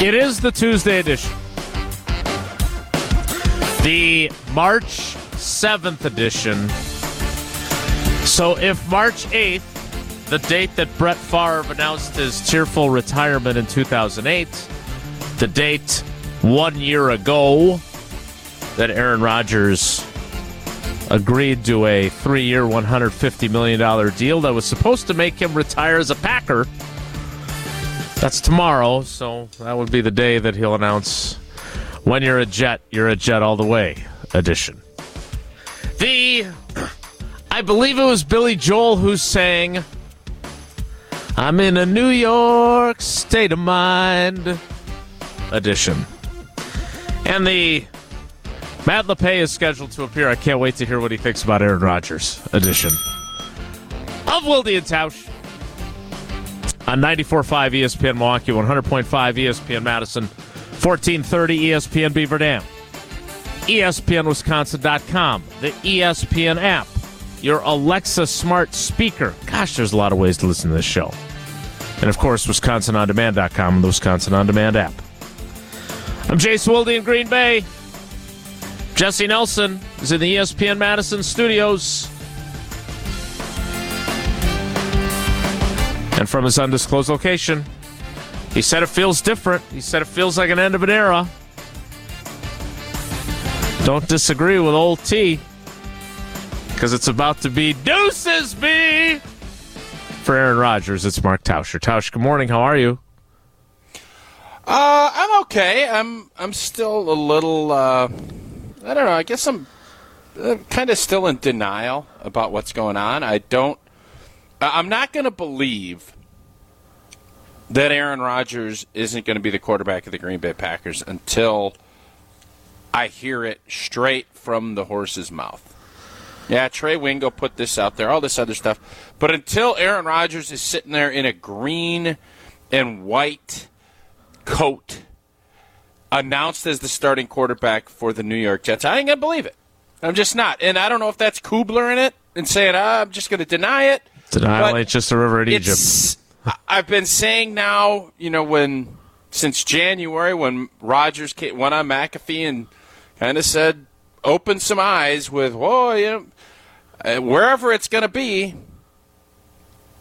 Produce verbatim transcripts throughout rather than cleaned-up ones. It is the Tuesday edition. The March seventh edition. So if March eighth, the date that Brett Favre announced his tearful retirement in two thousand eight, the date one year ago that Aaron Rodgers agreed to a three-year, one hundred fifty million dollars deal that was supposed to make him retire as a Packer, that's tomorrow, so that would be the day that he'll announce when you're a Jet, you're a Jet all the way edition. The, I believe it was Billy Joel who sang, I'm in a New York state of mind edition. And the Matt LePay is scheduled to appear. I can't wait to hear what he thinks about Aaron Rodgers edition of Wilde and Tausch. On ninety-four point five E S P N Milwaukee, one hundred point five E S P N Madison, fourteen thirty E S P N Beaver Dam, E S P N Wisconsin dot com, the E S P N app, your Alexa smart speaker. Gosh, there's a lot of ways to listen to this show. And, of course, Wisconsin On Demand dot com and the Wisconsin On Demand app. I'm Jason Wilde in Green Bay. Jesse Nelson is in the E S P N Madison studios. And from his undisclosed location, he said it feels different. He said it feels like an end of an era. Don't disagree with old T, because it's about to be deuces B for Aaron Rodgers. It's Mark Tauscher. Tausch, good morning. How are you? Uh, I'm okay. I'm I'm still a little. Uh, I don't know. I guess I'm uh, kind of still in denial about what's going on. I don't. I'm not going to believe that Aaron Rodgers isn't going to be the quarterback of the Green Bay Packers until I hear it straight from the horse's mouth. Yeah, Trey Wingo put this out there, all this other stuff. But until Aaron Rodgers is sitting there in a green and white coat announced as the starting quarterback for the New York Jets, I ain't going to believe it. I'm just not. And I don't know if that's Kubler in it and saying, oh, I'm just going to deny it. Denial ain't just a river in Egypt. I've been saying now, you know, when since January when Rodgers came, went on McAfee and kind of said, open some eyes with, whoa, you know, wherever it's going to be,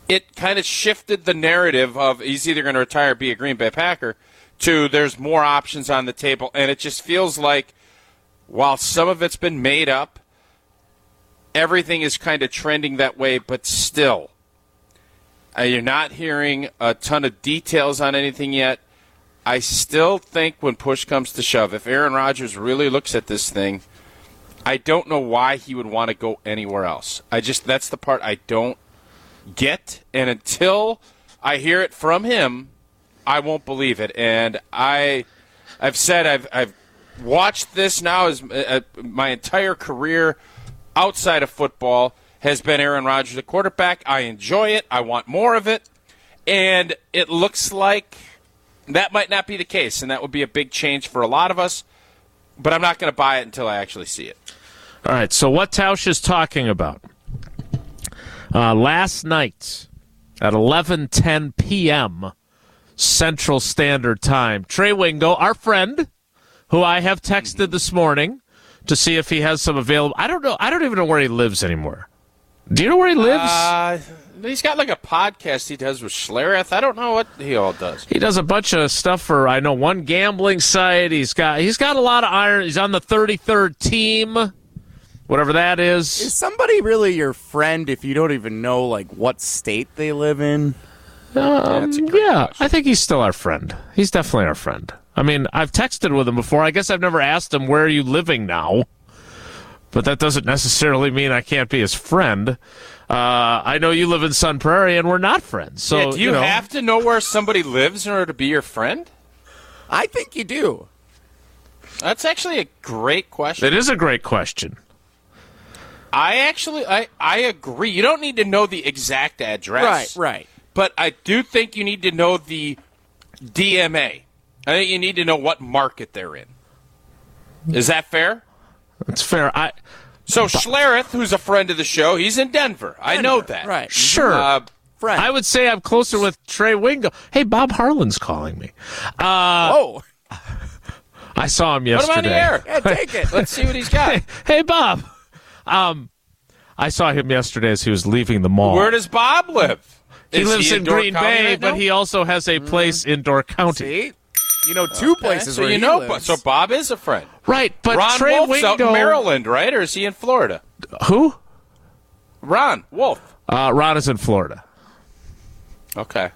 it kind of shifted the narrative of he's either going to retire or be a Green Bay Packer to there's more options on the table. And it just feels like while some of it's been made up, everything is kind of trending that way, but still, uh, you're not hearing a ton of details on anything yet. I still think when push comes to shove, if Aaron Rodgers really looks at this thing, I don't know why he would want to go anywhere else. I just that's the part I don't get, and until I hear it from him, I won't believe it. And I, I've said I've I've watched this now as uh, my entire career. Outside of football, has been Aaron Rodgers the quarterback. I enjoy it. I want more of it. And it looks like that might not be the case, and that would be a big change for a lot of us. But I'm not going to buy it until I actually see it. All right, so what Tausch is talking about. Uh, last night at eleven ten p.m. Central Standard Time, Trey Wingo, our friend, who I have texted mm-hmm. this morning, to see if he has some available. I don't know. I don't even know where he lives anymore. Do you know where he lives? Uh, he's got like a podcast he does with Schlereth. I don't know what he all does. He does a bunch of stuff for, I know, one gambling site. He's got he's got a lot of iron. He's on the thirty-third team, whatever that is. Is somebody really your friend if you don't even know like what state they live in? Um, yeah, question. I think he's still our friend. He's definitely our friend. I mean, I've texted with him before. I guess I've never asked him, where are you living now? But that doesn't necessarily mean I can't be his friend. Uh, I know you live in Sun Prairie, and we're not friends. So yeah, do you, you know. have to know where somebody lives in order to be your friend? I think you do. That's actually a great question. It is a great question. I actually, I, I agree. You don't need to know the exact address. Right, right. But I do think you need to know the D M A. I think you need to know what market they're in. Is that fair? That's fair. I So Schlereth, who's a friend of the show, he's in Denver. Denver I know that. Right. Sure. Uh, friend. I would say I'm closer with Trey Wingo. Hey, Bob Harlan's calling me. Uh, oh. I saw him yesterday. Put him on the air. Yeah, take it. Let's see what he's got. Hey, hey Bob. Um, I saw him yesterday as he was leaving the mall. Where does Bob live? He Is lives he in, in Green County Bay, right but he also has a place mm-hmm. in Door County. See? You know, two okay. places so where you he know, lives. So Bob is a friend. Right, but Ron Trey Wolf's Wingo... out in Maryland, right? Or is he in Florida? Who? Ron Wolf. Uh, Ron is in Florida. Okay.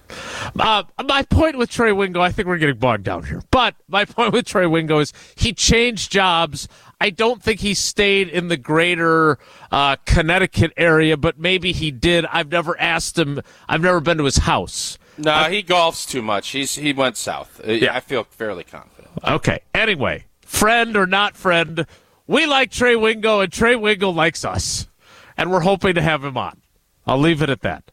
Uh, my point with Trey Wingo, I think we're getting bogged down here, but my point with Trey Wingo is he changed jobs. I don't think he stayed in the greater uh, Connecticut area, but maybe he did. I've never asked him. I've never been to his house. No, I've, he golfs too much. He's He went south. Yeah. I feel fairly confident. Okay. Anyway, friend or not friend, we like Trey Wingo, and Trey Wingo likes us, and we're hoping to have him on. I'll leave it at that.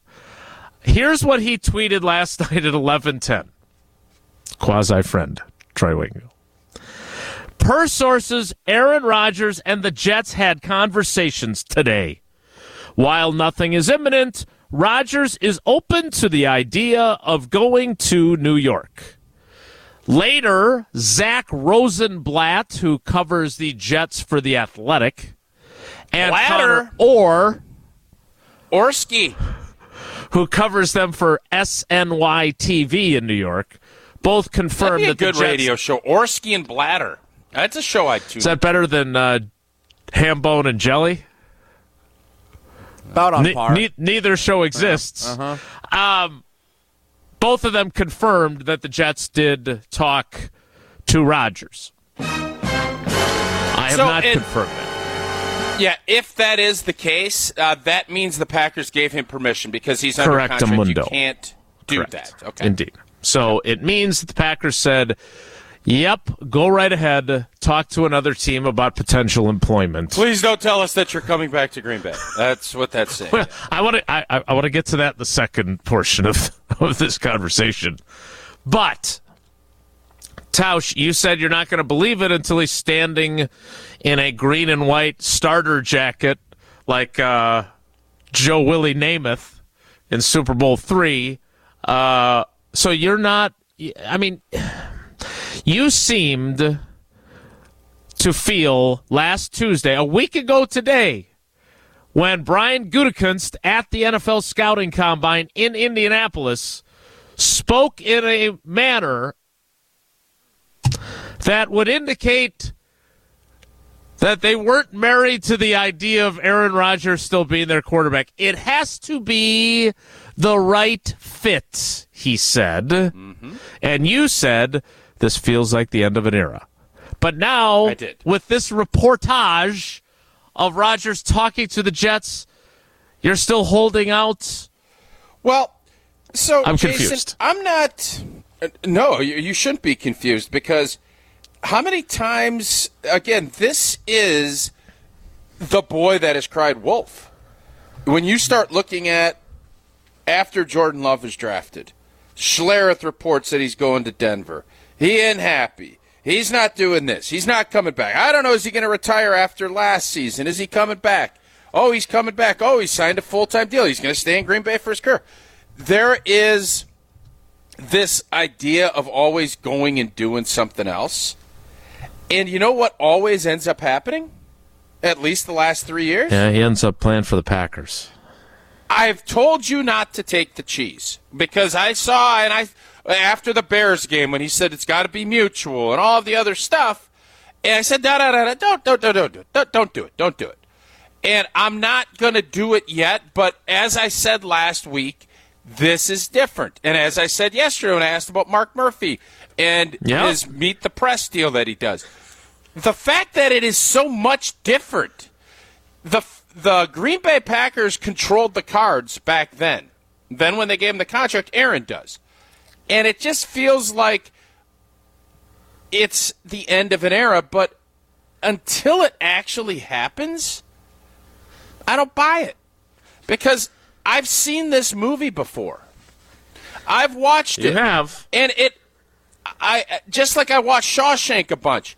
Here's what he tweeted last night at eleven ten. Quasi-friend, Trey Wingo. Per sources, Aaron Rodgers and the Jets had conversations today. While nothing is imminent, Rodgers is open to the idea of going to New York. Later, Zach Rosenblatt, who covers the Jets for The Athletic, and Connor Orr, Orski, who covers them for S N Y T V in New York, both confirmed that the Jets... That'd be a good radio show, Orski and Blatter. That's a show I tune. Is that better than uh, Ham, Bone, and Jelly? About on ne- par. Ne- neither show exists. Uh-huh. Uh-huh. Um, both of them confirmed that the Jets did talk to Rodgers. I have so not it- confirmed that. Yeah, if that is the case, uh, that means the Packers gave him permission because he's under Correct, contract. Mundo. You can't do Correct. That. Okay. Indeed. So it means that the Packers said, yep, go right ahead, talk to another team about potential employment. Please don't tell us that you're coming back to Green Bay. That's what that's saying. Well, I want to I, I want to get to that in the second portion of, of this conversation. But, Tausch, you said you're not going to believe it until he's standing in a green and white starter jacket like uh, Joe Willie Namath in Super Bowl three. Uh, so you're not, I mean, you seemed to feel last Tuesday, a week ago today, when Brian Gutekunst at the N F L Scouting Combine in Indianapolis spoke in a manner that would indicate that they weren't married to the idea of Aaron Rodgers still being their quarterback. It has to be the right fit, he said. Mm-hmm. And you said, this feels like the end of an era. But now, with this reportage of Rodgers talking to the Jets, you're still holding out? Well, so, I'm Jason, confused. I'm not... No, you shouldn't be confused because... How many times, again, this is the boy that has cried wolf. When you start looking at after Jordan Love is drafted, Schlereth reports that he's going to Denver. He ain't happy. He's not doing this. He's not coming back. I don't know, is he going to retire after last season? Is he coming back? Oh, he's coming back. Oh, he signed a full-time deal. He's going to stay in Green Bay for his career. There is this idea of always going and doing something else. And you know what always ends up happening? At least the last three years? Yeah, he ends up playing for the Packers. I've told you not to take the cheese because I saw, and I after the Bears game when he said it's got to be mutual and all of the other stuff, and I said, no, no, no, no, don't, don't, don't, don't do it. Don't, don't do it. Don't do it. And I'm not going to do it yet, but as I said last week, this is different. And as I said yesterday when I asked about Mark Murphy and yep. his Meet the Press deal that he does, the fact that it is so much different, the the Green Bay Packers controlled the cards back then. Then when they gave him the contract, Aaron does. And it just feels like it's the end of an era, but until it actually happens, I don't buy it. Because I've seen this movie before. I've watched you it. You have. And it, I just like I watched Shawshank a bunch.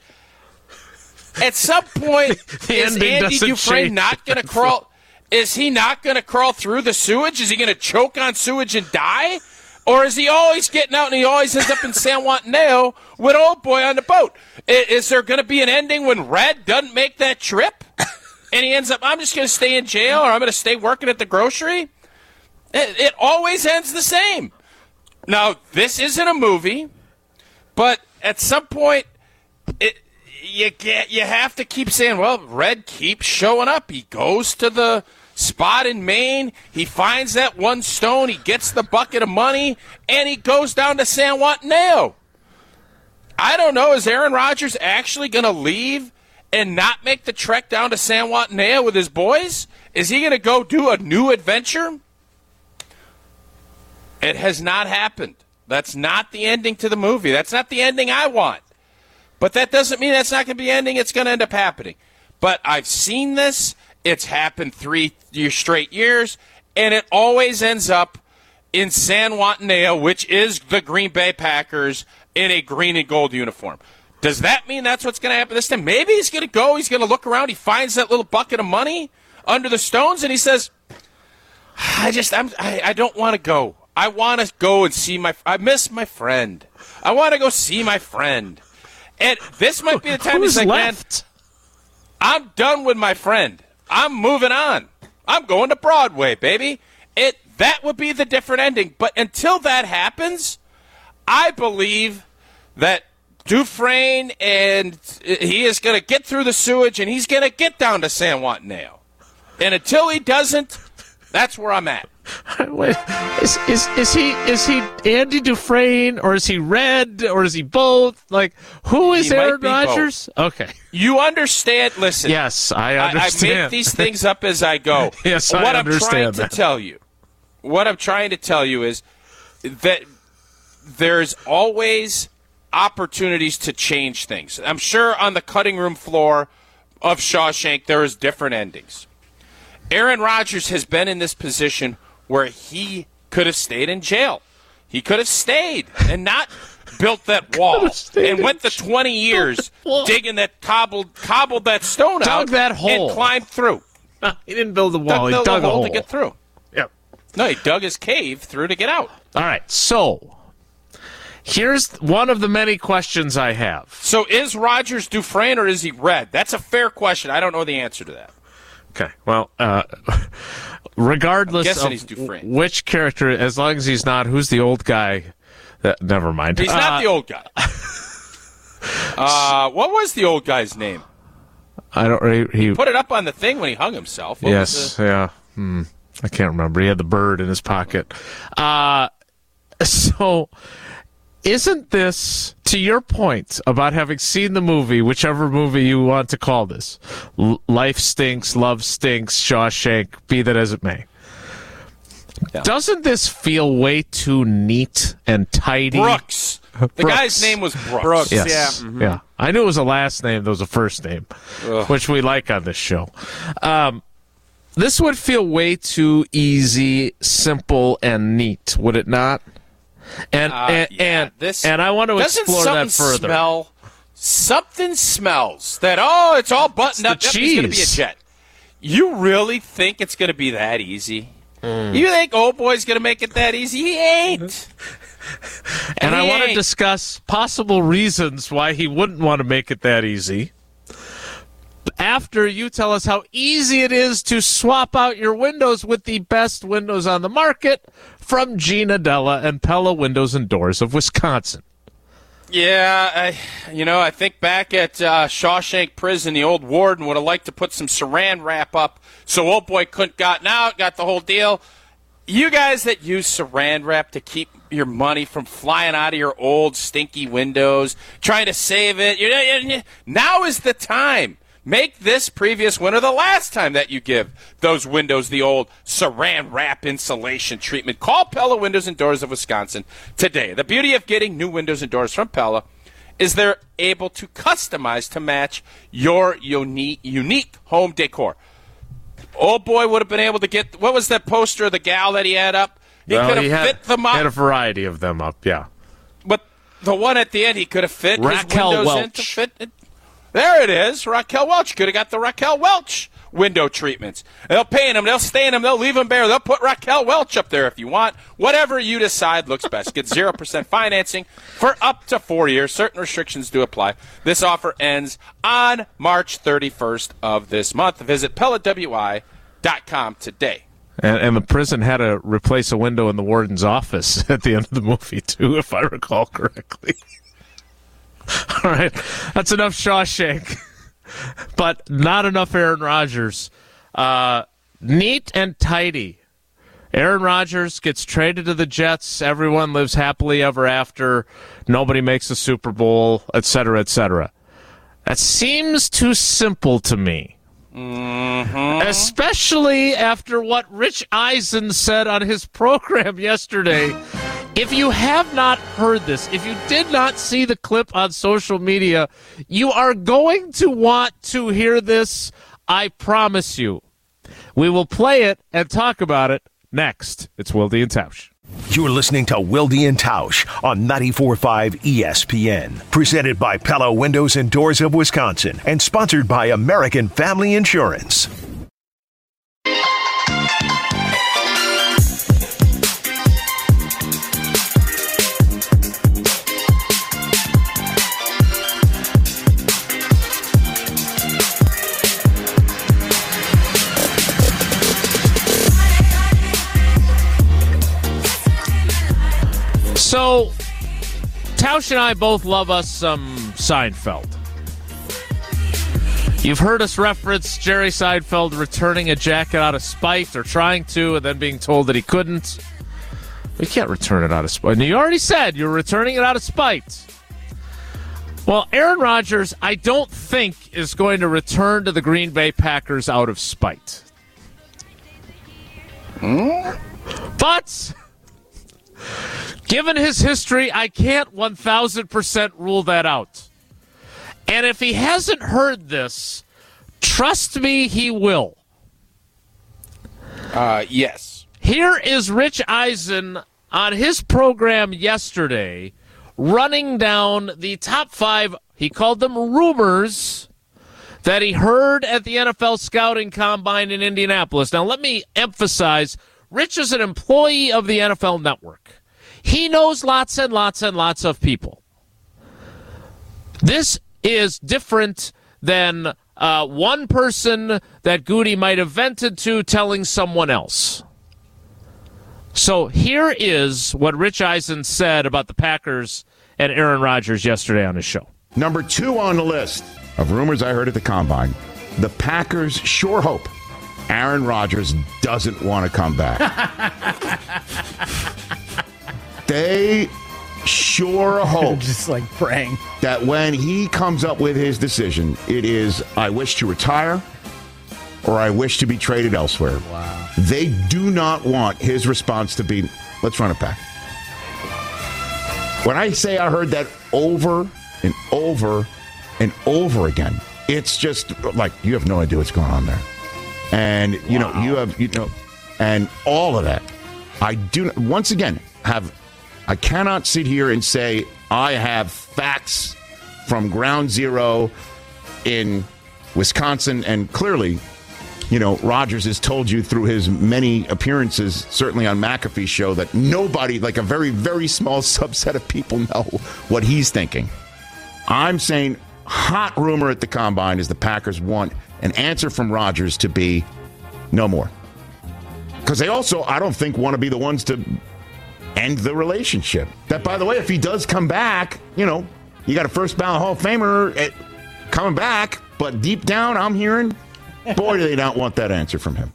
At some point, the is Andy Dufresne not going to crawl? Is he not going to crawl through the sewage? Is he going to choke on sewage and die? Or is he always getting out and he always ends up in San Juan Wataneeo with old boy on the boat? Is there going to be an ending when Red doesn't make that trip? And he ends up, I'm just going to stay in jail or I'm going to stay working at the grocery? It, it always ends the same. Now, this isn't a movie, but at some point, it, you get, you have to keep saying, well, Red keeps showing up. He goes to the spot in Maine. He finds that one stone. He gets the bucket of money, and he goes down to San Juan Wataneeo. I don't know. Is Aaron Rodgers actually going to leave and not make the trek down to San Juan Wataneeo with his boys? Is he going to go do a new adventure? It has not happened. That's not the ending to the movie. That's not the ending I want. But that doesn't mean that's not going to be ending. It's going to end up happening. But I've seen this. It's happened three straight years, and it always ends up in San Juan Wataneeo, which is the Green Bay Packers, in a green and gold uniform. Does that mean that's what's going to happen this time? Maybe he's going to go, he's going to look around, he finds that little bucket of money under the stones, and he says, I just, I'm, I, I don't want to go. I want to go and see my, I miss my friend. I want to go see my friend. And this might be the time Who's he's like, left? Man, I'm done with my friend. I'm moving on. I'm going to Broadway, baby. It that would be the different ending. But until that happens, I believe that Dufresne and he is going to get through the sewage and he's going to get down to San Juan Wataneeo. And until he doesn't, that's where I'm at. Wait, is, is is he is he Andy Dufresne or is he Red or is he both? Like, who is he? Aaron Rodgers? Both. Okay, you understand? Listen, yes, I understand. I, I make these things up as I go. Yes, what I understand. What I'm trying that. to tell you, what I'm trying to tell you is that there's always opportunities to change things. I'm sure on the cutting room floor of Shawshank there is different endings. Aaron Rodgers has been in this position where he could have stayed in jail. He could have stayed and not built that wall and went the twenty years digging that, cobbled, cobbled that stone dug out that hole. And climbed through. No, he didn't build the wall. Dug, he dug, dug a hole, hole to get through. Yep. No, he dug his cave through to get out. All right, so here's one of the many questions I have. So is Rodgers Dufresne or is he Red? That's a fair question. I don't know the answer to that. Okay, well, uh, regardless of which character, as long as he's not, who's the old guy? That, never mind. He's uh, not the old guy. uh, what was the old guy's name? I don't. He, he put it up on the thing when he hung himself. What yes, was the... yeah. Hmm, I can't remember. He had the bird in his pocket. Uh, so, isn't this, to your point about having seen the movie, whichever movie you want to call this, L- Life Stinks, Love Stinks, Shawshank, be that as it may, yeah. Doesn't this feel way too neat and tidy? Brooks. The Brooks. guy's name was Brooks. Brooks. Yes. Yeah. Mm-hmm. Yeah. I knew it was a last name. That was a first name, Ugh. which we like on this show. Um, this would feel way too easy, simple, and neat, would it not? And uh, and, yeah, and this and I want to explore that further. Smell, something smells that oh, it's all buttoned it's up. Yep, it's going to be a jet. You really think it's going to be that easy? Mm. You think old boy's going to make it that easy? He ain't. and he I want to discuss possible reasons why he wouldn't want to make it that easy. After you tell us how easy it is to swap out your windows with the best windows on the market from Gene Adella and Pella Windows and Doors of Wisconsin. Yeah, I, you know, I think back at uh, Shawshank Prison, the old warden would have liked to put some saran wrap up so old boy couldn't gotten out, got the whole deal. You guys that use saran wrap to keep your money from flying out of your old stinky windows, trying to save it, now is the time. Make this previous winter the last time that you give those windows the old saran wrap insulation treatment. Call Pella Windows and Doors of Wisconsin today. The beauty of getting new windows and doors from Pella is they're able to customize to match your unique, unique home decor. Old boy would have been able to get, what was that poster of the gal that he had up? He well, could have he had, fit them up. He had a variety of them up, yeah. But the one at the end he could have fit Raquel his windows Welch. in to fit it. There it is. Raquel Welch. Could have got the Raquel Welch window treatments. They'll paint them. They'll stain them. They'll leave them bare. They'll put Raquel Welch up there if you want. Whatever you decide looks best. Get zero percent financing for up to four years. Certain restrictions do apply. This offer ends on March thirty-first of this month. Visit Pella W I dot com today. And, and the prison had to replace a window in the warden's office at the end of the movie, too, if I recall correctly. All right, that's enough Shawshank, but not enough Aaron Rodgers. Uh, neat and tidy. Aaron Rodgers gets traded to the Jets. Everyone lives happily ever after. Nobody makes a Super Bowl, et cetera, et cetera. That seems too simple to me. Mm-hmm. Especially after what Rich Eisen said on his program yesterday. If you have not heard this, if you did not see the clip on social media, you are going to want to hear this, I promise you. We will play it and talk about it next. It's Wilde and Tausch. You're listening to Wilde and Tausch on ninety-four point five E S P N. Presented by Pella Windows and Doors of Wisconsin and sponsored by American Family Insurance. So, Tausch and I both love us some Seinfeld. You've heard us reference Jerry Seinfeld returning a jacket out of spite, or trying to, and then being told that he couldn't. We can't return it out of spite. And you already said you're returning it out of spite. Well, Aaron Rodgers, I don't think, is going to return to the Green Bay Packers out of spite. Hmm? But... given his history, I can't one thousand percent rule that out. And if he hasn't heard this, trust me, he will. Uh, yes. Here is Rich Eisen on his program yesterday running down the top five, he called them rumors, that he heard at the N F L Scouting Combine in Indianapolis. Now, let me emphasize, Rich is an employee of the N F L Network. He knows lots and lots and lots of people. This is different than uh, one person that Goody might have vented to telling someone else. So here is what Rich Eisen said about the Packers and Aaron Rodgers yesterday on his show. Number two on the list of rumors I heard at the Combine, the Packers sure hope Aaron Rodgers doesn't want to come back. They sure hope, just like praying, that when he comes up with his decision, it is, I wish to retire or I wish to be traded elsewhere. Wow. They do not want his response to be, let's run it back. When I say I heard that over and over and over again, it's just like, you have no idea what's going on there. And, you wow. know, you have, you know, and all of that. I do, once again, have... I cannot sit here and say I have facts from ground zero in Wisconsin. And clearly, you know, Rodgers has told you through his many appearances, certainly on McAfee's show, that nobody, like a very, very small subset of people, know what he's thinking. I'm saying hot rumor at the Combine is the Packers want an answer from Rodgers to be no more. Because they also, I don't think, want to be the ones to... end the relationship. That, by the way, if he does come back, you know, you got a first ballot Hall of Famer at coming back, but deep down I'm hearing, boy, do they not want that answer from him.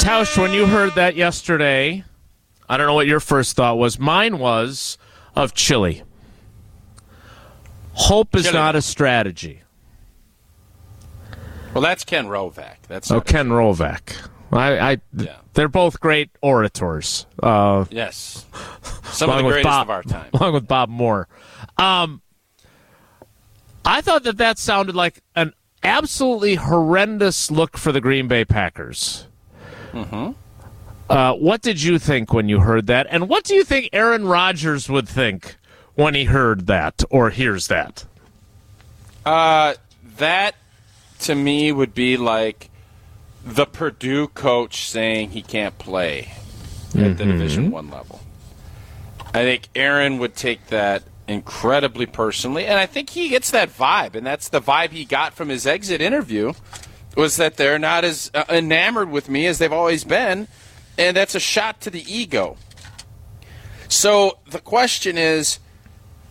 Tausch, when you heard that yesterday, I don't know what your first thought was. Mine was of chili. Hope is chili. Not a strategy. Well, that's Ken Roveac. That's oh, Ken Roveac. I, I, yeah. They're both great orators. Uh, yes. Some of the greatest Bob, of our time. Along with Bob Moore. Um, I thought that that sounded like an absolutely horrendous look for the Green Bay Packers. Mm-hmm. Uh, what did you think when you heard that? And what do you think Aaron Rodgers would think when he heard that or hears that? Uh, that, to me, would be like the Purdue coach saying he can't play mm-hmm. at the Division One level. I think Aaron would take that incredibly personally, and I think he gets that vibe, and that's the vibe he got from his exit interview, was that they're not as enamored with me as they've always been, and that's a shot to the ego. So the question is,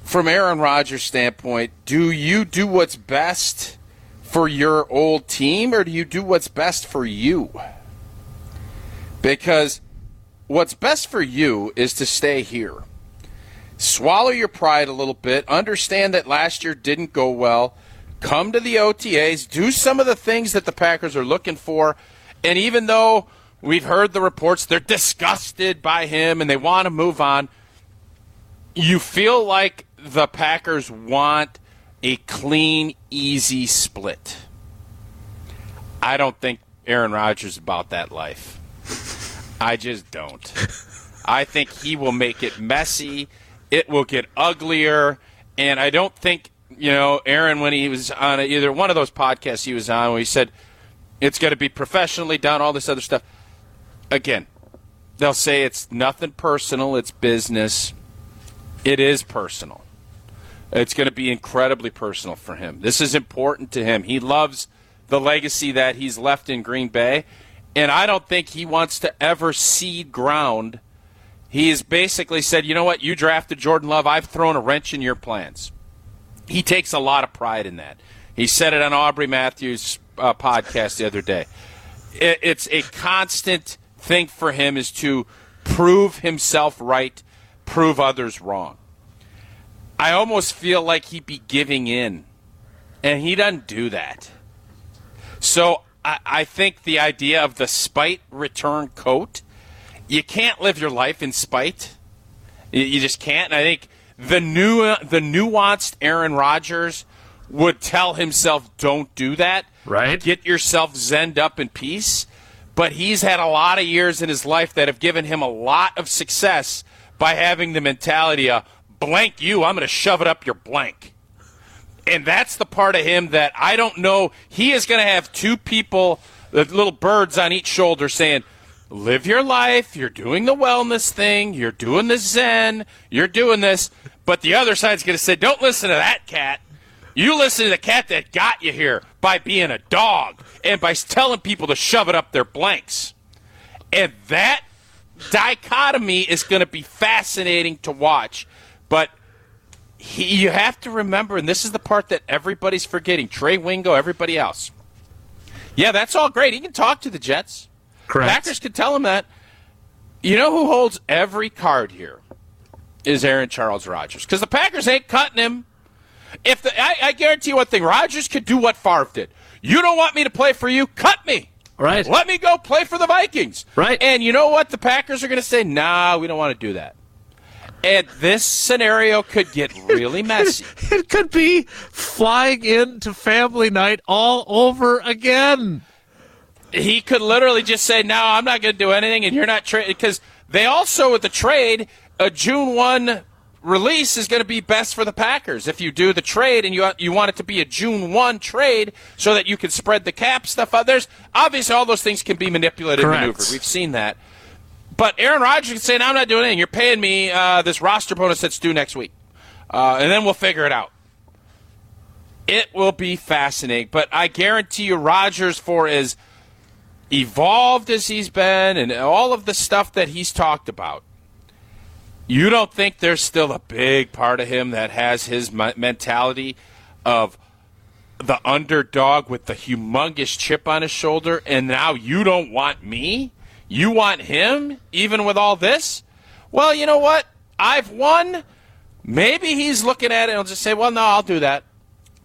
from Aaron Rodgers' standpoint, do you do what's best for your old team, or do you do what's best for you? Because what's best for you is to stay here. Swallow your pride a little bit. Understand that last year didn't go well. Come to the O T As. Do some of the things that the Packers are looking for. And even though we've heard the reports, they're disgusted by him and they want to move on, you feel like the Packers want a clean, easy split. I don't think Aaron Rodgers is about that life. I just don't. I think he will make it messy. It will get uglier, and I don't think, you know, Aaron, when he was on either one of those podcasts he was on, where he said it's going to be professionally done, all this other stuff. Again, they'll say it's nothing personal, it's business. It is personal. It's going to be incredibly personal for him. This is important to him. He loves the legacy that he's left in Green Bay, and I don't think he wants to ever cede ground. He has basically said, you know what, you drafted Jordan Love, I've thrown a wrench in your plans. He takes a lot of pride in that. He said it on Aubrey Matthews' uh, podcast the other day. It, it's a constant thing for him is to prove himself right, prove others wrong. I almost feel like he'd be giving in, and he doesn't do that. So I, I think the idea of the spite return coat, you can't live your life in spite. You just can't. And I think the new, the nuanced Aaron Rodgers would tell himself, don't do that. Right. Get yourself zen'd up in peace. But he's had a lot of years in his life that have given him a lot of success by having the mentality of, blank you, I'm going to shove it up your blank. And that's the part of him that I don't know. He is going to have two people, little birds on each shoulder saying, live your life, you're doing the wellness thing, you're doing the zen, you're doing this, but the other side's going to say, don't listen to that cat. You listen to the cat that got you here by being a dog and by telling people to shove it up their blanks. And that dichotomy is going to be fascinating to watch. But he, you have to remember, and this is the part that everybody's forgetting, Trey Wingo, everybody else. Yeah, that's all great. He can talk to the Jets. Correct. Packers could tell him that. You know who holds every card here is Aaron Charles Rodgers, because the Packers ain't cutting him. If the, I, I guarantee you one thing, Rodgers could do what Favre did. You don't want me to play for you? Cut me. Right. Let me go play for the Vikings. Right. And you know what? The Packers are going to say, nah, we don't want to do that. And this scenario could get really messy. It could be flying into family night all over again. He could literally just say, no, I'm not going to do anything, and you're not trading. Because they also, with the trade, a June first release is going to be best for the Packers. If you do the trade and you you want it to be a June first trade so that you can spread the cap stuff out, there's obviously all those things can be manipulated and maneuvered. We've seen that. But Aaron Rodgers can say, no, I'm not doing anything. You're paying me uh, this roster bonus that's due next week, uh, and then we'll figure it out. It will be fascinating. But I guarantee you Rodgers, for as evolved as he's been and all of the stuff that he's talked about, you don't think there's still a big part of him that has his mentality of the underdog with the humongous chip on his shoulder, and now you don't want me? You want him, even with all this? Well, you know what? I've won. Maybe he's looking at it and will just say, well, no, I'll do that.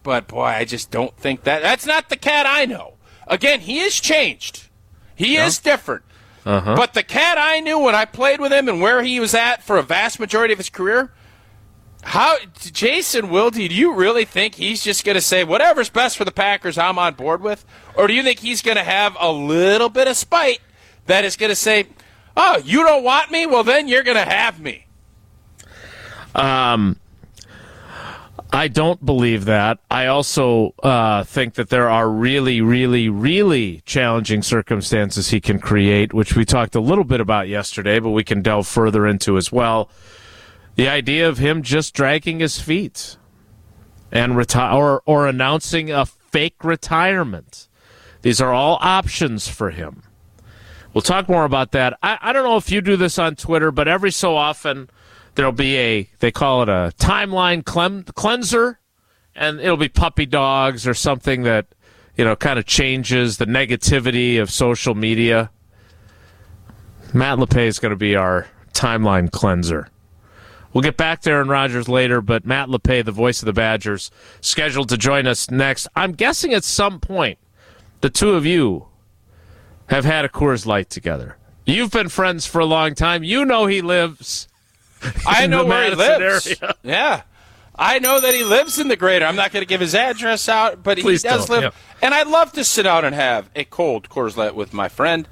But, boy, I just don't think that. That's not the cat I know. Again, he is changed. He yeah. is different. Uh-huh. But the cat I knew when I played with him and where he was at for a vast majority of his career, how Jason Wilde, do you really think he's just going to say, whatever's best for the Packers, I'm on board with? Or do you think he's going to have a little bit of spite that is going to say, oh, you don't want me? Well, then you're going to have me. Um, I don't believe that. I also uh, think that there are really, really, really challenging circumstances he can create, which we talked a little bit about yesterday, but we can delve further into as well. The idea of him just dragging his feet and retire or, or announcing a fake retirement. These are all options for him. We'll talk more about that. I, I don't know if you do this on Twitter, but every so often there'll be a, they call it a timeline clem, cleanser, and it'll be puppy dogs or something that, you know, kind of changes the negativity of social media. Matt LePay is going to be our timeline cleanser. We'll get back to Aaron Rodgers later, but Matt LePay, the voice of the Badgers, scheduled to join us next. I'm guessing at some point the two of you have had a Coors Light together. You've been friends for a long time. You know he lives. I know where he lives. Area. Yeah. I know that he lives in the greater. I'm not going to give his address out, but Please he does live. Yeah. And I'd love to sit down and have a cold Coors Light with my friend.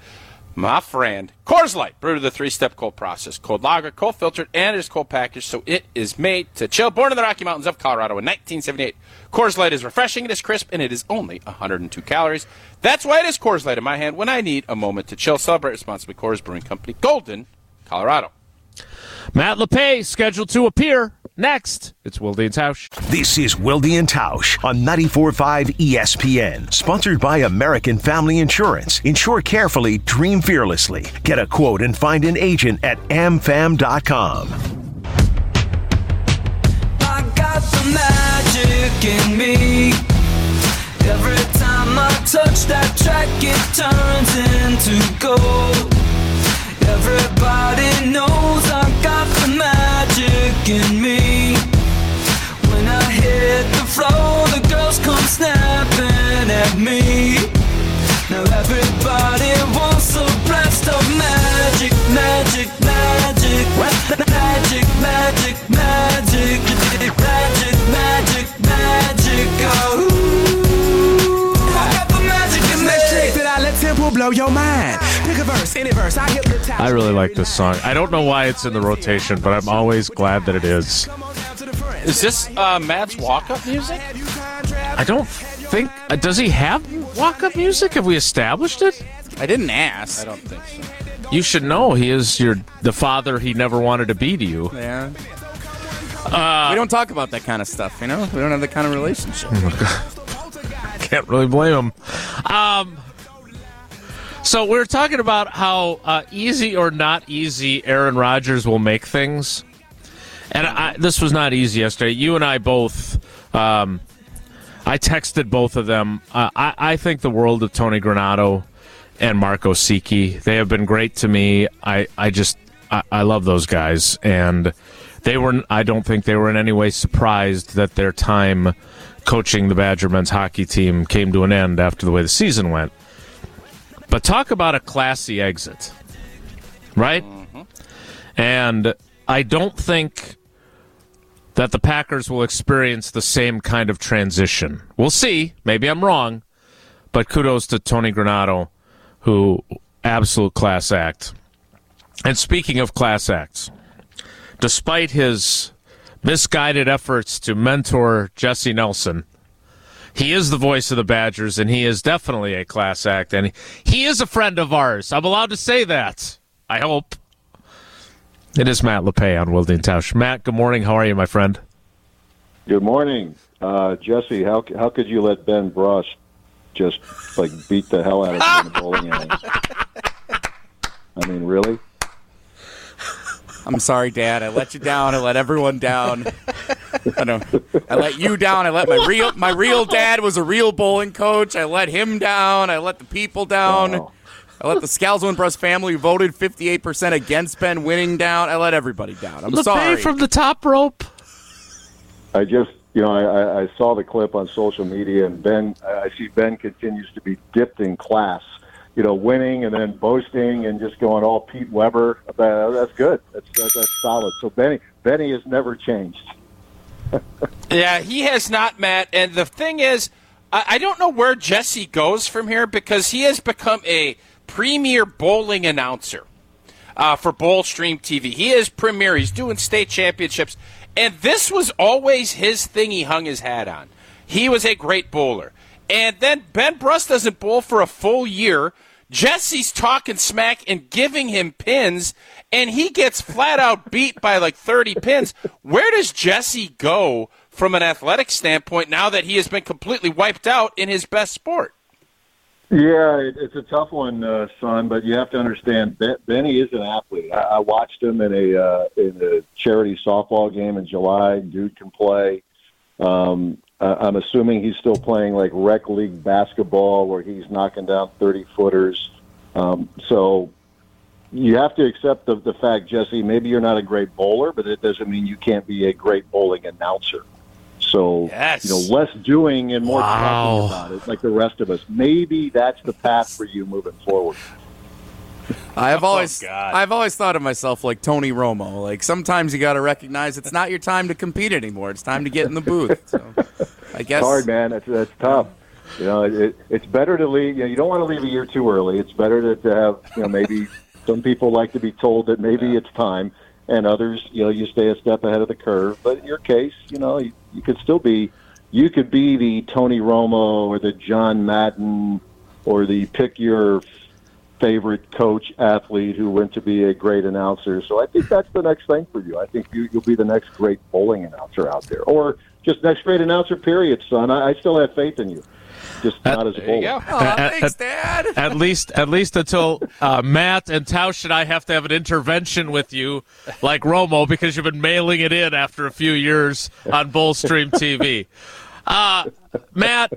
My friend, Coors Light, brewed to the three-step cold process. Cold lager, cold filtered, and it is cold packaged, so it is made to chill. Born in the Rocky Mountains of Colorado in nineteen seventy-eight, Coors Light is refreshing, it is crisp, and it is only one hundred two calories. That's why it is Coors Light in my hand when I need a moment to chill. Celebrate responsibly. Coors Brewing Company, Golden, Colorado. Matt LePay, scheduled to appear next. It's Wilde and Tausch. This is Wilde and Tausch on ninety-four point five E S P N. Sponsored by American Family Insurance. Insure carefully, dream fearlessly. Get a quote and find an agent at am fam dot com. I got the magic in me. Every time I touch that track, it turns into gold. Everybody knows I got the magic in me. When I hit the floor, the girls come snapping at me. Now everybody wants a blast of magic, magic, magic, magic, magic, magic, magic, magic, magic, magic. Oh, I got the magic in me. Take that I let Temple blow your mind. I really like this song. I don't know why it's in the rotation, but I'm always glad that it is. Is this uh, Matt's walk-up music? I don't think... Uh, does he have walk-up music? Have we established it? I didn't ask. I don't think so. You should know he is your the father he never wanted to be to you. Yeah. Uh, we don't talk about that kind of stuff, you know? We don't have that kind of relationship. Can't really blame him. Um... So we were talking about how uh, easy or not easy Aaron Rodgers will make things. And I, this was not easy yesterday. You and I both, um, I texted both of them. Uh, I, I think the world of Tony Granato and Mark Osicki. They have been great to me. I, I just, I, I love those guys. And they were, I don't think they were in any way surprised that their time coaching the Badger men's hockey team came to an end after the way the season went. But talk about a classy exit, right? Mm-hmm. And I don't think that the Packers will experience the same kind of transition. We'll see. Maybe I'm wrong. But kudos to Tony Granato, who absolute class act. And speaking of class acts, despite his misguided efforts to mentor Jesse Nelson, he is the voice of the Badgers, and he is definitely a class act, and he is a friend of ours. I'm allowed to say that. I hope. It is Matt LePay on Wilde and Tausch. Matt, good morning. How are you, my friend? Good morning. Uh, Jesse, how how could you let Ben Bross just, like, beat the hell out of him in the bowling alley? I mean, really? I'm sorry, Dad. I let you down. I let everyone down. I don't. I let you down. I let my real my real dad was a real bowling coach. I let him down. I let the people down. Wow. I let the Scalzo and Bruss family who voted fifty-eight percent against Ben winning down. I let everybody down. I'm LePay sorry. From the top rope. I just, you know, I, I saw the clip on social media, and Ben, I see Ben continues to be dipped in class. You know, winning and then boasting and just going all Pete Weber. That's good. That's that's, that's solid. So Benny, Benny has never changed. Yeah, he has not, Matt. And the thing is, I don't know where Jesse goes from here because he has become a premier bowling announcer uh, for BullStream T V. He is premier. He's doing state championships. And this was always his thing he hung his hat on. He was a great bowler. And then Ben Bruss doesn't bowl for a full year. Jesse's talking smack and giving him pins, and he gets flat out beat by like thirty pins. Where does Jesse go from an athletic standpoint now that he has been completely wiped out in his best sport? Yeah, it's a tough one, uh, son, but you have to understand, Benny is an athlete. I, I watched him in a uh, in a charity softball game in July. Dude can play. Um, I'm assuming he's still playing like rec league basketball where he's knocking down thirty-footers. Um, so you have to accept the, the fact, Jesse, maybe you're not a great bowler, but it doesn't mean you can't be a great bowling announcer. So, yes. you know, less doing and more wow. talking about it, like the rest of us. Maybe that's the path for you moving forward. I've always, oh, I've always thought of myself like Tony Romo. Like sometimes you got to recognize it's not your time to compete anymore. It's time to get in the booth. So, I guess it's hard, man. That's that's tough. You know, it, it's better to leave. You know, you don't want to leave a year too early. It's better to, to have. You know, maybe some people like to be told that maybe yeah. it's time, and others, you know, you stay a step ahead of the curve. But in your case, you know, you, you could still be, you could be the Tony Romo or the John Madden or the pick your favorite coach athlete who went to be a great announcer. So I think that's the next thing for you. I think you, you'll be the next great bowling announcer out there, or just next great announcer, period, son. I, I still have faith in you. Just at, not as a bowler. Oh, thanks, Dad. At, at least at least until uh, Matt and Tausch and I have to have an intervention with you like Romo, because you've been mailing it in after a few years on BullStream T V. Uh, Matt,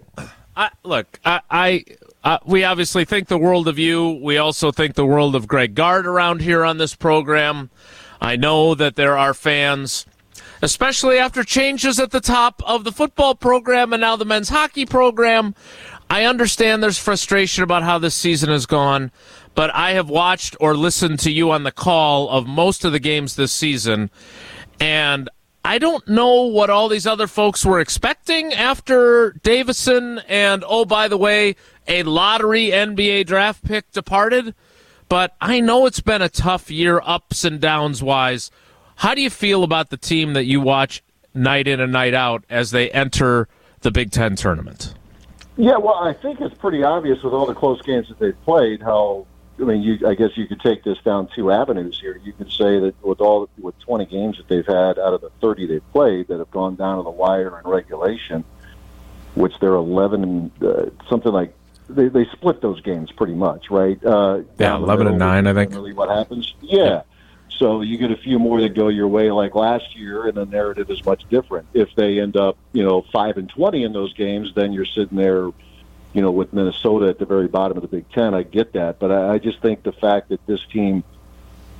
I, look, I... I Uh, we obviously think the world of you. We also think the world of Greg Gard around here on this program. I know that there are fans, especially after changes at the top of the football program and now the men's hockey program. I understand there's frustration about how this season has gone, but I have watched or listened to you on the call of most of the games this season, and I don't know what all these other folks were expecting after Davison and, oh, by the way, a lottery N B A draft pick departed, but I know it's been a tough year ups and downs-wise. How do you feel about the team that you watch night in and night out as they enter the Big Ten tournament? Yeah, well, I think it's pretty obvious with all the close games that they've played how, I mean, you, I guess you could take this down two avenues here. You could say that with all with twenty games that they've had out of the thirty they've played that have gone down to the wire in regulation, which they're eleven and uh, something like, They, they split those games pretty much, right? Uh, yeah, eleven and nine, I think. Really, what happens? Yeah. So you get a few more that go your way, like last year, and the narrative is much different. If they end up, you know, five and twenty in those games, then you're sitting there, you know, with Minnesota at the very bottom of the Big Ten. I get that, but I, I just think the fact that this team,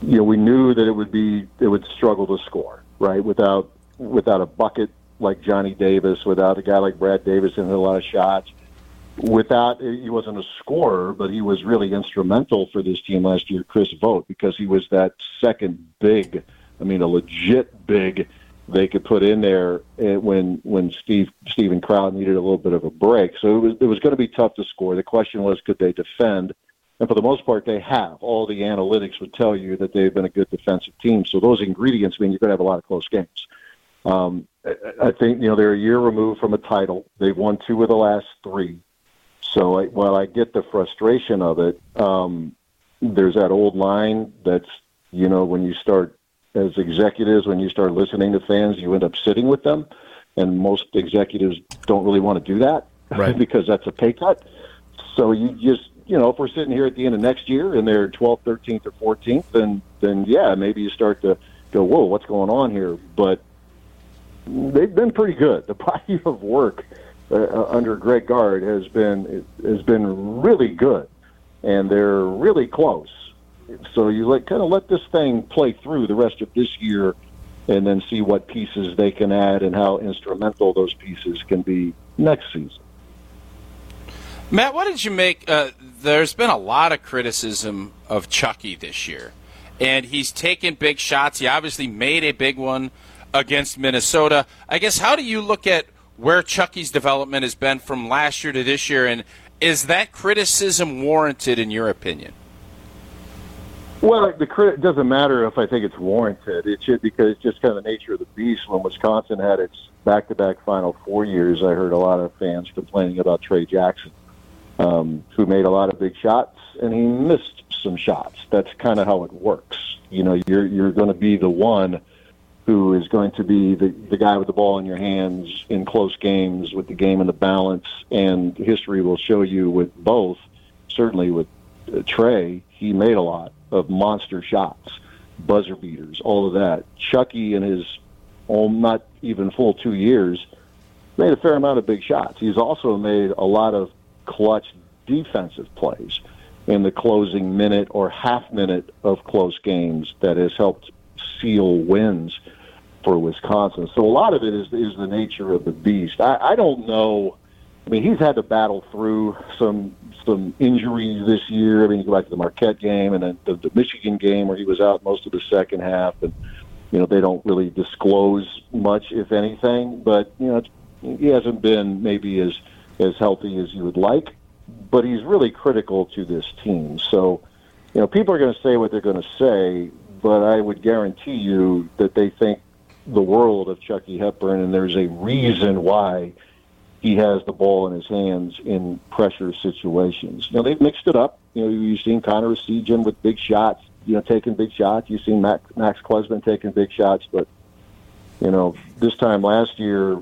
you know, we knew that it would be it would struggle to score, right? Without without a bucket like Johnny Davis, without a guy like Brad Davis and a lot of shots. Without, he wasn't a scorer, but he was really instrumental for this team last year, Chris Vogt, because he was that second big, I mean, a legit big they could put in there when when Steve Steven Crowd needed a little bit of a break. So it was, it was going to be tough to score. The question was, could they defend? And for the most part, they have. All the analytics would tell you that they've been a good defensive team. So those ingredients mean you're going to have a lot of close games. Um, I think, you know, they're a year removed from a title. They've won two of the last three. So I, while I get the frustration of it, um, there's that old line that's, you know, when you start as executives, when you start listening to fans, you end up sitting with them. And most executives don't really want to do that, right? Because that's a pay cut. So you just, you know, if we're sitting here at the end of next year and they're twelfth, thirteenth, or fourteenth, then, then yeah, maybe you start to go, whoa, what's going on here? But they've been pretty good. The body of work Uh, under Greg Gard has been has been really good, and they're really close. So you like kind of let this thing play through the rest of this year, and then see what pieces they can add and how instrumental those pieces can be next season. Matt, what did you make? Uh, there's been a lot of criticism of Chucky this year, and he's taken big shots. He obviously made a big one against Minnesota. I guess, how do you look at where Chucky's development has been from last year to this year, and is that criticism warranted in your opinion? Well, the credit doesn't matter if I think it's warranted. It should, because it's just kind of the nature of the beast. When Wisconsin had its back-to-back Final Four years, I heard a lot of fans complaining about Trey Jackson, um, who made a lot of big shots, and he missed some shots. That's kind of how it works. You know, you're you're going to be the one who is going to be the, the guy with the ball in your hands in close games, with the game in the balance, and history will show you with both. Certainly with uh, Trey, he made a lot of monster shots, buzzer beaters, all of that. Chucky, in his oh, not even full two years, made a fair amount of big shots. He's also made a lot of clutch defensive plays in the closing minute or half minute of close games that has helped seal wins for Wisconsin. So a lot of it is is the nature of the beast. I, I don't know. I mean, he's had to battle through some some injuries this year. I mean, you go back to the Marquette game and then the, the Michigan game where he was out most of the second half. And, you know, they don't really disclose much, if anything. But, you know, he hasn't been maybe as, as healthy as you would like. But he's really critical to this team. So, you know, people are going to say what they're going to say, but I would guarantee you that they think the world of Chucky Hepburn, and there's a reason why he has the ball in his hands in pressure situations. Now, they've mixed it up. You know, you've seen Connor Sejan with big shots, you know, taking big shots. You've seen Max, Max Klesman taking big shots. But, you know, this time last year,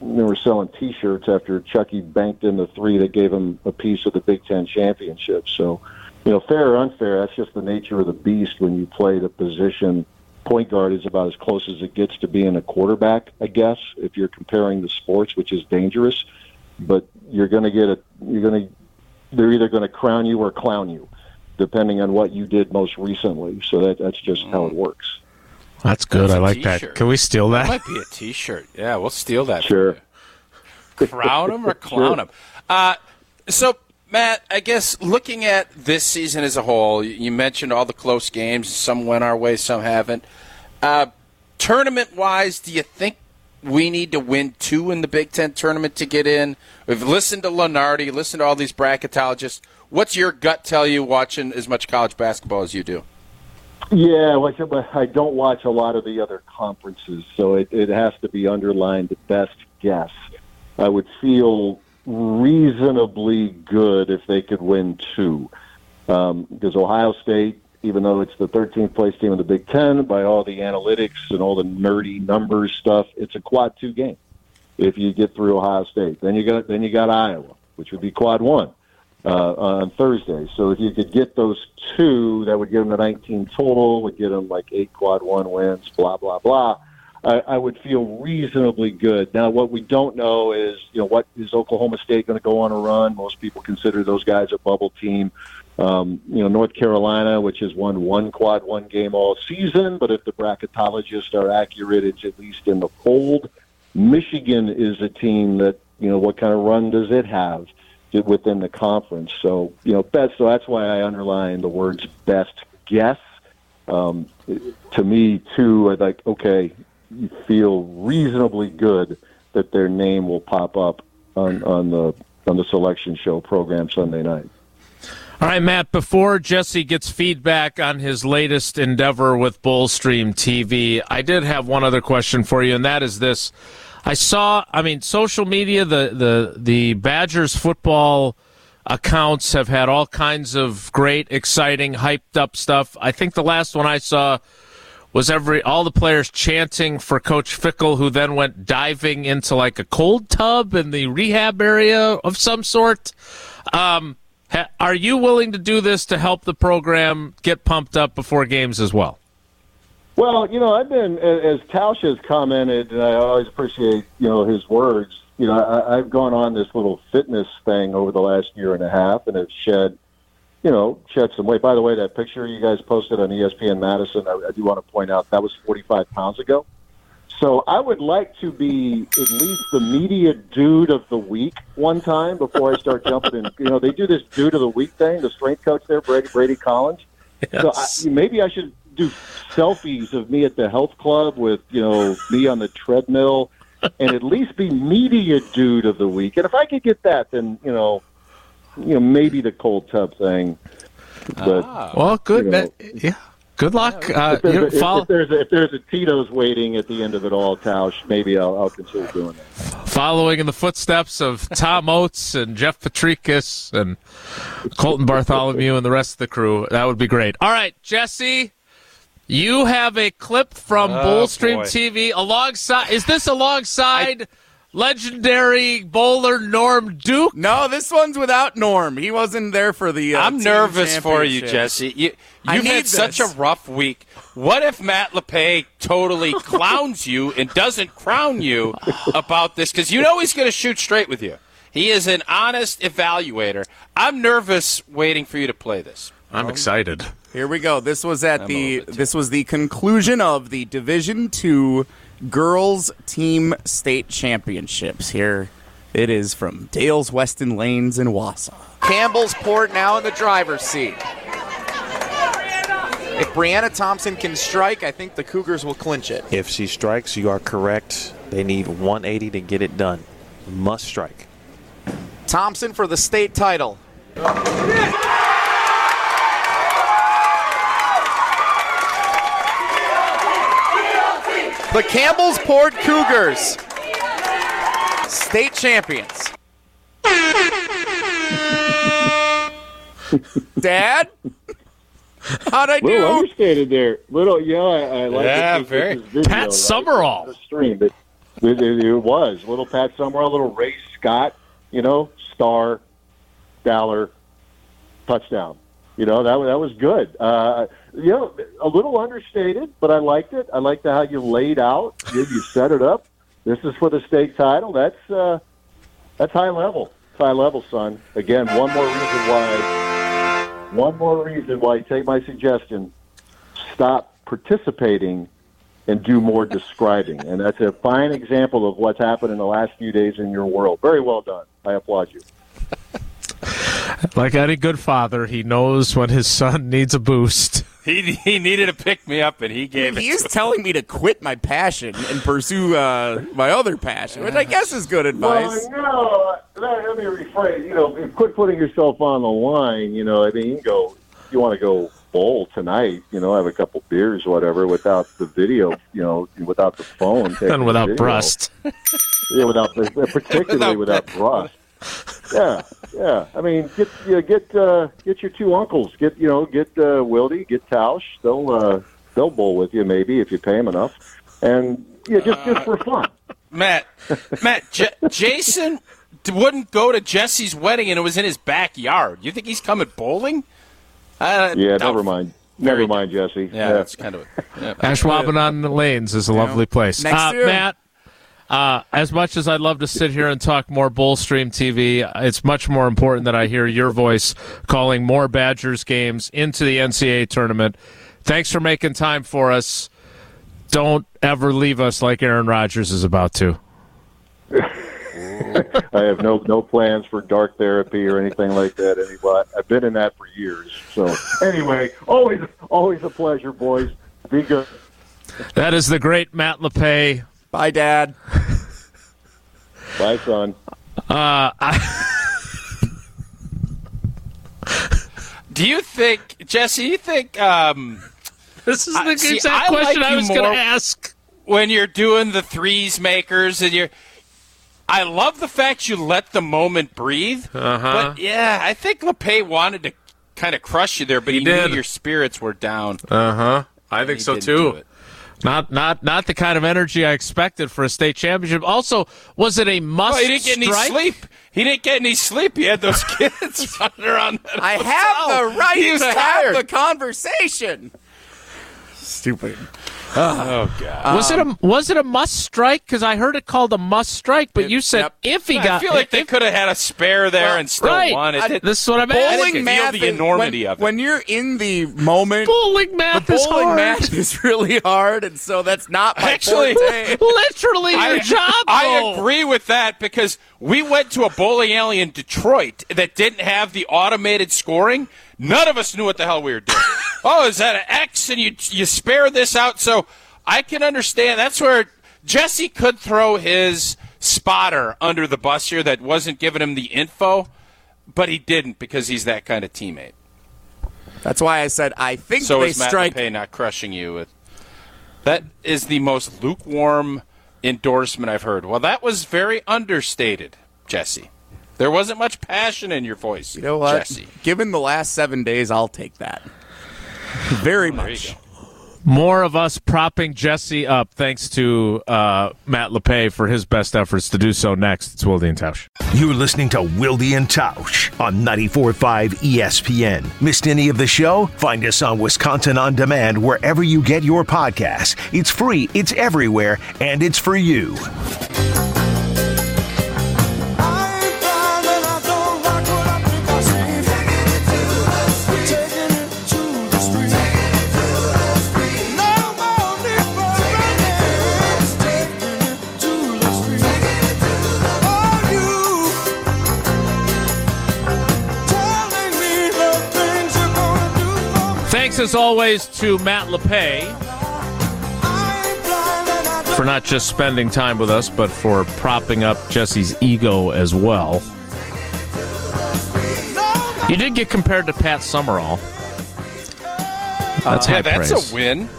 they were selling T-shirts after Chucky banked in the three that gave him a piece of the Big Ten championship. So, you know, fair or unfair, that's just the nature of the beast when you play the position. Point guard is about as close as it gets to being a quarterback, I guess, if you're comparing the sports, which is dangerous. But you're going to get a you're going to they're either going to crown you or clown you, depending on what you did most recently. So that that's just mm. how it works. That's good. That's I like t-shirt. That. Can we steal that? That might be a T-shirt. Yeah, we'll steal that. Sure. Crown him or clown sure. him. Uh, so, Matt, I guess looking at this season as a whole, you mentioned all the close games. Some went our way, some haven't. Uh, tournament-wise, do you think we need to win two in the Big Ten tournament to get in? We've listened to Lunardi, listened to all these bracketologists. What's your gut tell you watching as much college basketball as you do? Yeah, well, I don't watch a lot of the other conferences, so it, it has to be underlined the best guess. I would feel reasonably good if they could win two. Um, because Ohio State, even though it's the thirteenth place team in the Big Ten, by all the analytics and all the nerdy numbers stuff, it's a quad two game if you get through Ohio State. Then you got, then you got Iowa, which would be quad one. Uh, on Thursday. So if you could get those two, that would get them to nineteen total, would get them like eight quad one wins, blah, blah, blah. I, I would feel reasonably good. Now, what we don't know is, you know, what is Oklahoma State going to go on a run? Most people consider those guys a bubble team. Um, you know, North Carolina, which has won one quad one game all season, but if the bracketologists are accurate, it's at least in the fold. Michigan is a team that, you know, what kind of run does it have within the conference? So, you know, best, so that's why I underline the words best guess. Um, to me, too, I'd like, okay, you feel reasonably good that their name will pop up on, on the on the selection show program Sunday night. All right, Matt, before Jesse gets feedback on his latest endeavor with BullStream T V, I did have one other question for you, and that is this. I saw, I mean, social media, the, the, the Badgers football accounts have had all kinds of great, exciting, hyped-up stuff. I think the last one I saw was every all the players chanting for Coach Fickell, who then went diving into, like, a cold tub in the rehab area of some sort. Um, ha, are you willing to do this to help the program get pumped up before games as well? Well, you know, I've been, as Tausch has commented, and I always appreciate, you know, his words, you know, I, I've gone on this little fitness thing over the last year and a half and have shed, you know, shed some weight. By the way, that picture you guys posted on E S P N Madison, I, I do want to point out that was forty-five pounds ago. So I would like to be at least the media dude of the week one time before I start jumping in. You know, they do this dude of the week thing, the strength coach there, Brady, Brady Collins. Yes. So I, maybe I should do selfies of me at the health club with, you know, me on the treadmill and at least be media dude of the week. And if I could get that, then, you know, you know, maybe the cold tub thing. But, ah, well, good. You know, that, yeah. Good luck. Uh, if, there's you know, a, follow- if, there's a, if there's a Tito's waiting at the end of it all, Tausch, maybe I'll, I'll consider doing that. Following in the footsteps of Tom Oates and Jeff Patrickas and Colton Bartholomew and the rest of the crew, that would be great. All right, Jesse, you have a clip from oh, BullStream boy. T V alongside. Is this alongside I- legendary bowler Norm Duke? No, this one's without Norm. He wasn't there for the uh, I'm nervous for you, Jesse. You, you've had this. Such a rough week. What if Matt LePay totally clowns you and doesn't crown you about this? Because you know he's going to shoot straight with you. He is an honest evaluator. I'm nervous waiting for you to play this. I'm um, excited. Here we go. This was at I'm the this was the conclusion of the Division Two Girls Team State Championships. Here it is from Dales Weston Lanes in Wausau. Campbellsport now in the driver's seat. If Brianna Thompson can strike, I think the Cougars will clinch it. If she strikes, you are correct. They need one eighty to get it done. Must strike. Thompson for the state title. Yeah. The Campbellsport Cougars, state champions. Dad, how'd I do? Little understated there. Little, yeah, I, I like yeah, it. Very. This video, Pat right? Summerall. The stream, but it, it, it was little Pat Summerall, little Ray Scott. You know, star, dollar, touchdown. You know, that that was good. Uh, you know, a little understated, but I liked it. I liked how you laid out. You, you set it up. This is for the state title. That's uh, that's high level. It's high level, son. Again, one more reason why. One more reason why. Take my suggestion. Stop participating and do more describing. And that's a fine example of what's happened in the last few days in your world. Very well done. I applaud you. Like any good father, he knows when his son needs a boost. He he needed a pick-me-up, and he gave he it. He is telling me to quit my passion and pursue uh, my other passion, which I guess is good advice. Well, no, let me rephrase. You know, quit putting yourself on the line. You know, I mean, you can go. You want to go bowl tonight? You know, have a couple beers, whatever, without the video. You know, without the phone. And without Brust. Yeah, without particularly without Brust. Yeah, yeah. I mean, get you know, get uh, get your two uncles. Get you know, get uh, Wilde, get Tausch. They'll uh, they'll bowl with you maybe if you pay them enough, and yeah, just uh, just for fun. Matt, Matt, J- Jason wouldn't go to Jesse's wedding, and it was in his backyard. You think he's coming bowling? Uh, yeah, no. never mind. Never mind, Jesse. Yeah, yeah. That's kind of it. Yeah. Ashwaubenon Lanes is a lovely place. Next uh, year, Matt. Uh, as much as I'd love to sit here and talk more BullStream T V, it's much more important that I hear your voice calling more Badgers games into the N C A A tournament. Thanks for making time for us. Don't ever leave us like Aaron Rodgers is about to. I have no no plans for dark therapy or anything like that. Anyway, I've been in that for years. So anyway, always always a pleasure, boys. Be good. That is the great Matt LePay. Bye, Dad. Bye, son. Uh, I... Do you think, Jesse, you think... Um, this is the I, exact see, I question like I was going to ask. When you're doing the threes makers and you're... I love the fact you let the moment breathe. Uh-huh. But, yeah, I think LePay wanted to kind of crush you there, but he, he knew your spirits were down. Uh-huh. I think so, too. Not not not the kind of energy I expected for a state championship. Also, was it a must strike? Oh, he didn't get strike? any sleep. He didn't get any sleep. He had those kids running around. That I hotel. have the right he was to tired. have the conversation. Stupid. Oh, oh God. Was um, it a was it a must strike? Because I heard it called a must strike, but it, you said yep. if he got. I feel like if, they could have had a spare there well, and still right. won it. I, this is what I meant. Bowling math. The enormity when, of it. When you're in the moment, bowling math the bowling is hard. Bowling math is really hard, and so that's not my actually literally your I, job. I though. agree with that because we went to a bowling alley in Detroit that didn't have the automated scoring. None of us knew what the hell we were doing. Oh, is that an X? And you you spare this out, so I can understand. That's where Jesse could throw his spotter under the bus here that wasn't giving him the info, but he didn't because he's that kind of teammate. That's why I said I think so they strike. So is Matt LePay not crushing you? With... That is the most lukewarm endorsement I've heard. Well, that was very understated, Jesse. There wasn't much passion in your voice, you know what? Jesse. Given the last seven days, I'll take that. Very well, much. More of us propping Jesse up, thanks to uh, Matt LePay for his best efforts to do so next. It's Wilde and Tausch. You're listening to Wilde and Tausch on ninety-four point five E S P N. Missed any of the show? Find us on Wisconsin On Demand wherever you get your podcasts. It's free, it's everywhere, and it's for you. As always to Matt LePay for not just spending time with us, but for propping up Jesse's ego as well. You did get compared to Pat Summerall. That's uh, high yeah, that's praise. A win.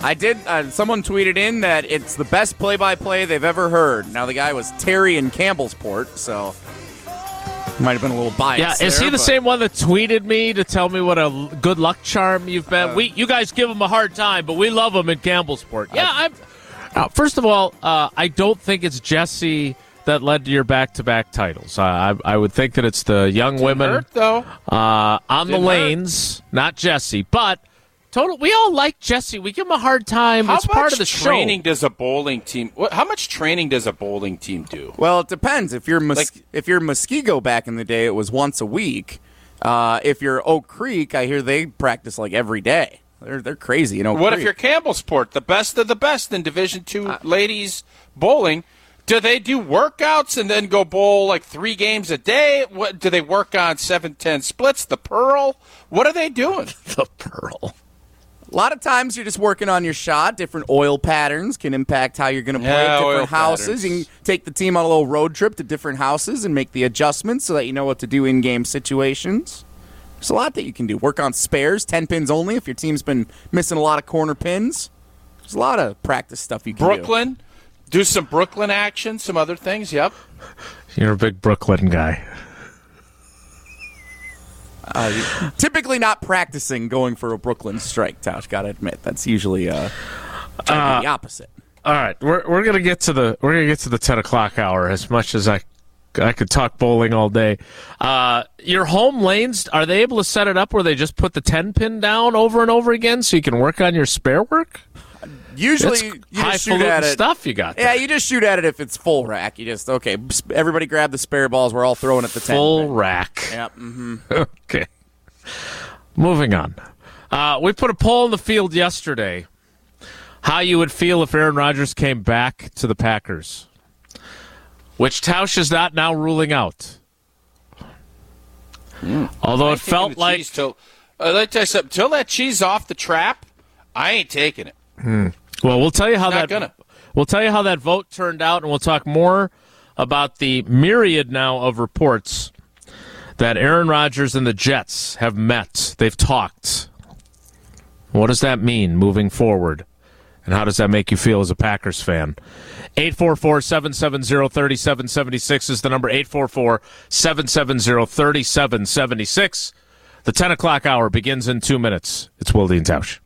I did. Uh, someone tweeted in that it's the best play-by-play they've ever heard. Now the guy was Terry in Campbellsport, so. Might have been a little biased. Yeah, is there, he the but... same one that tweeted me to tell me what a good luck charm you've been? Uh, we, you guys give him a hard time, but we love him in Campbellsport. Yeah, I, I'm. Uh, first of all, uh, I don't think it's Jesse that led to your back-to-back titles. Uh, I, I would think that it's the young didn't women hurt, though. Uh, on didn't the lanes, hurt. Not Jesse, but. Total. We all like Jesse. We give him a hard time. How it's part of the show. How much training does a bowling team? How much training does a bowling team do? Well, it depends. If you're Mus- like, if you're Muskego back in the day, it was once a week. Uh, if you're Oak Creek, I hear they practice like every day. They're they're crazy. You know. What Creek. If you're Campbellsport, the best of the best in Division Two uh, ladies bowling? Do they do workouts and then go bowl like three games a day? What do they work on? seven ten splits. The Pearl. What are they doing? The Pearl. A lot of times you're just working on your shot. Different oil patterns can impact how you're going to play. Yeah, different houses. Patterns. You can take the team on a little road trip to different houses and make the adjustments so that you know what to do in game situations. There's a lot that you can do. Work on spares, ten pins only if your team's been missing a lot of corner pins. There's a lot of practice stuff you can Brooklyn, do. Brooklyn. Do some Brooklyn action, some other things. Yep. You're a big Brooklyn guy. Uh, typically not practicing going for a Brooklyn strike, Tausch, gotta admit. That's usually uh, uh, the opposite. All right, we're we're gonna get to the we're gonna get to the ten o'clock hour. As much as I I could talk bowling all day, uh, your home lanes, are they able to set it up where they just put the ten pin down over and over again so you can work on your spare work? Usually, you just shoot at it. Stuff you got. There. Yeah, you just shoot at it if it's full rack. You just okay. Everybody grab the spare balls. We're all throwing at the ten. Full right? rack. Yep. Mm-hmm. Okay. Moving on. Uh, we put a poll in the field yesterday. How you would feel if Aaron Rodgers came back to the Packers, which Tausch is not now ruling out. Mm. Although it felt like till, uh, let me tell you something. Till that cheese off the trap, I ain't taking it. Hmm. Well, we'll tell you how that gonna. we'll tell you how that vote turned out, and we'll talk more about the myriad now of reports that Aaron Rodgers and the Jets have met. They've talked. What does that mean moving forward, and how does that make you feel as a Packers fan? eight four four, seven seven zero, three seven seven six is the number. eight four four, seven seven zero, three seven seven six. The ten o'clock hour begins in two minutes. It's Wilde and Tausch.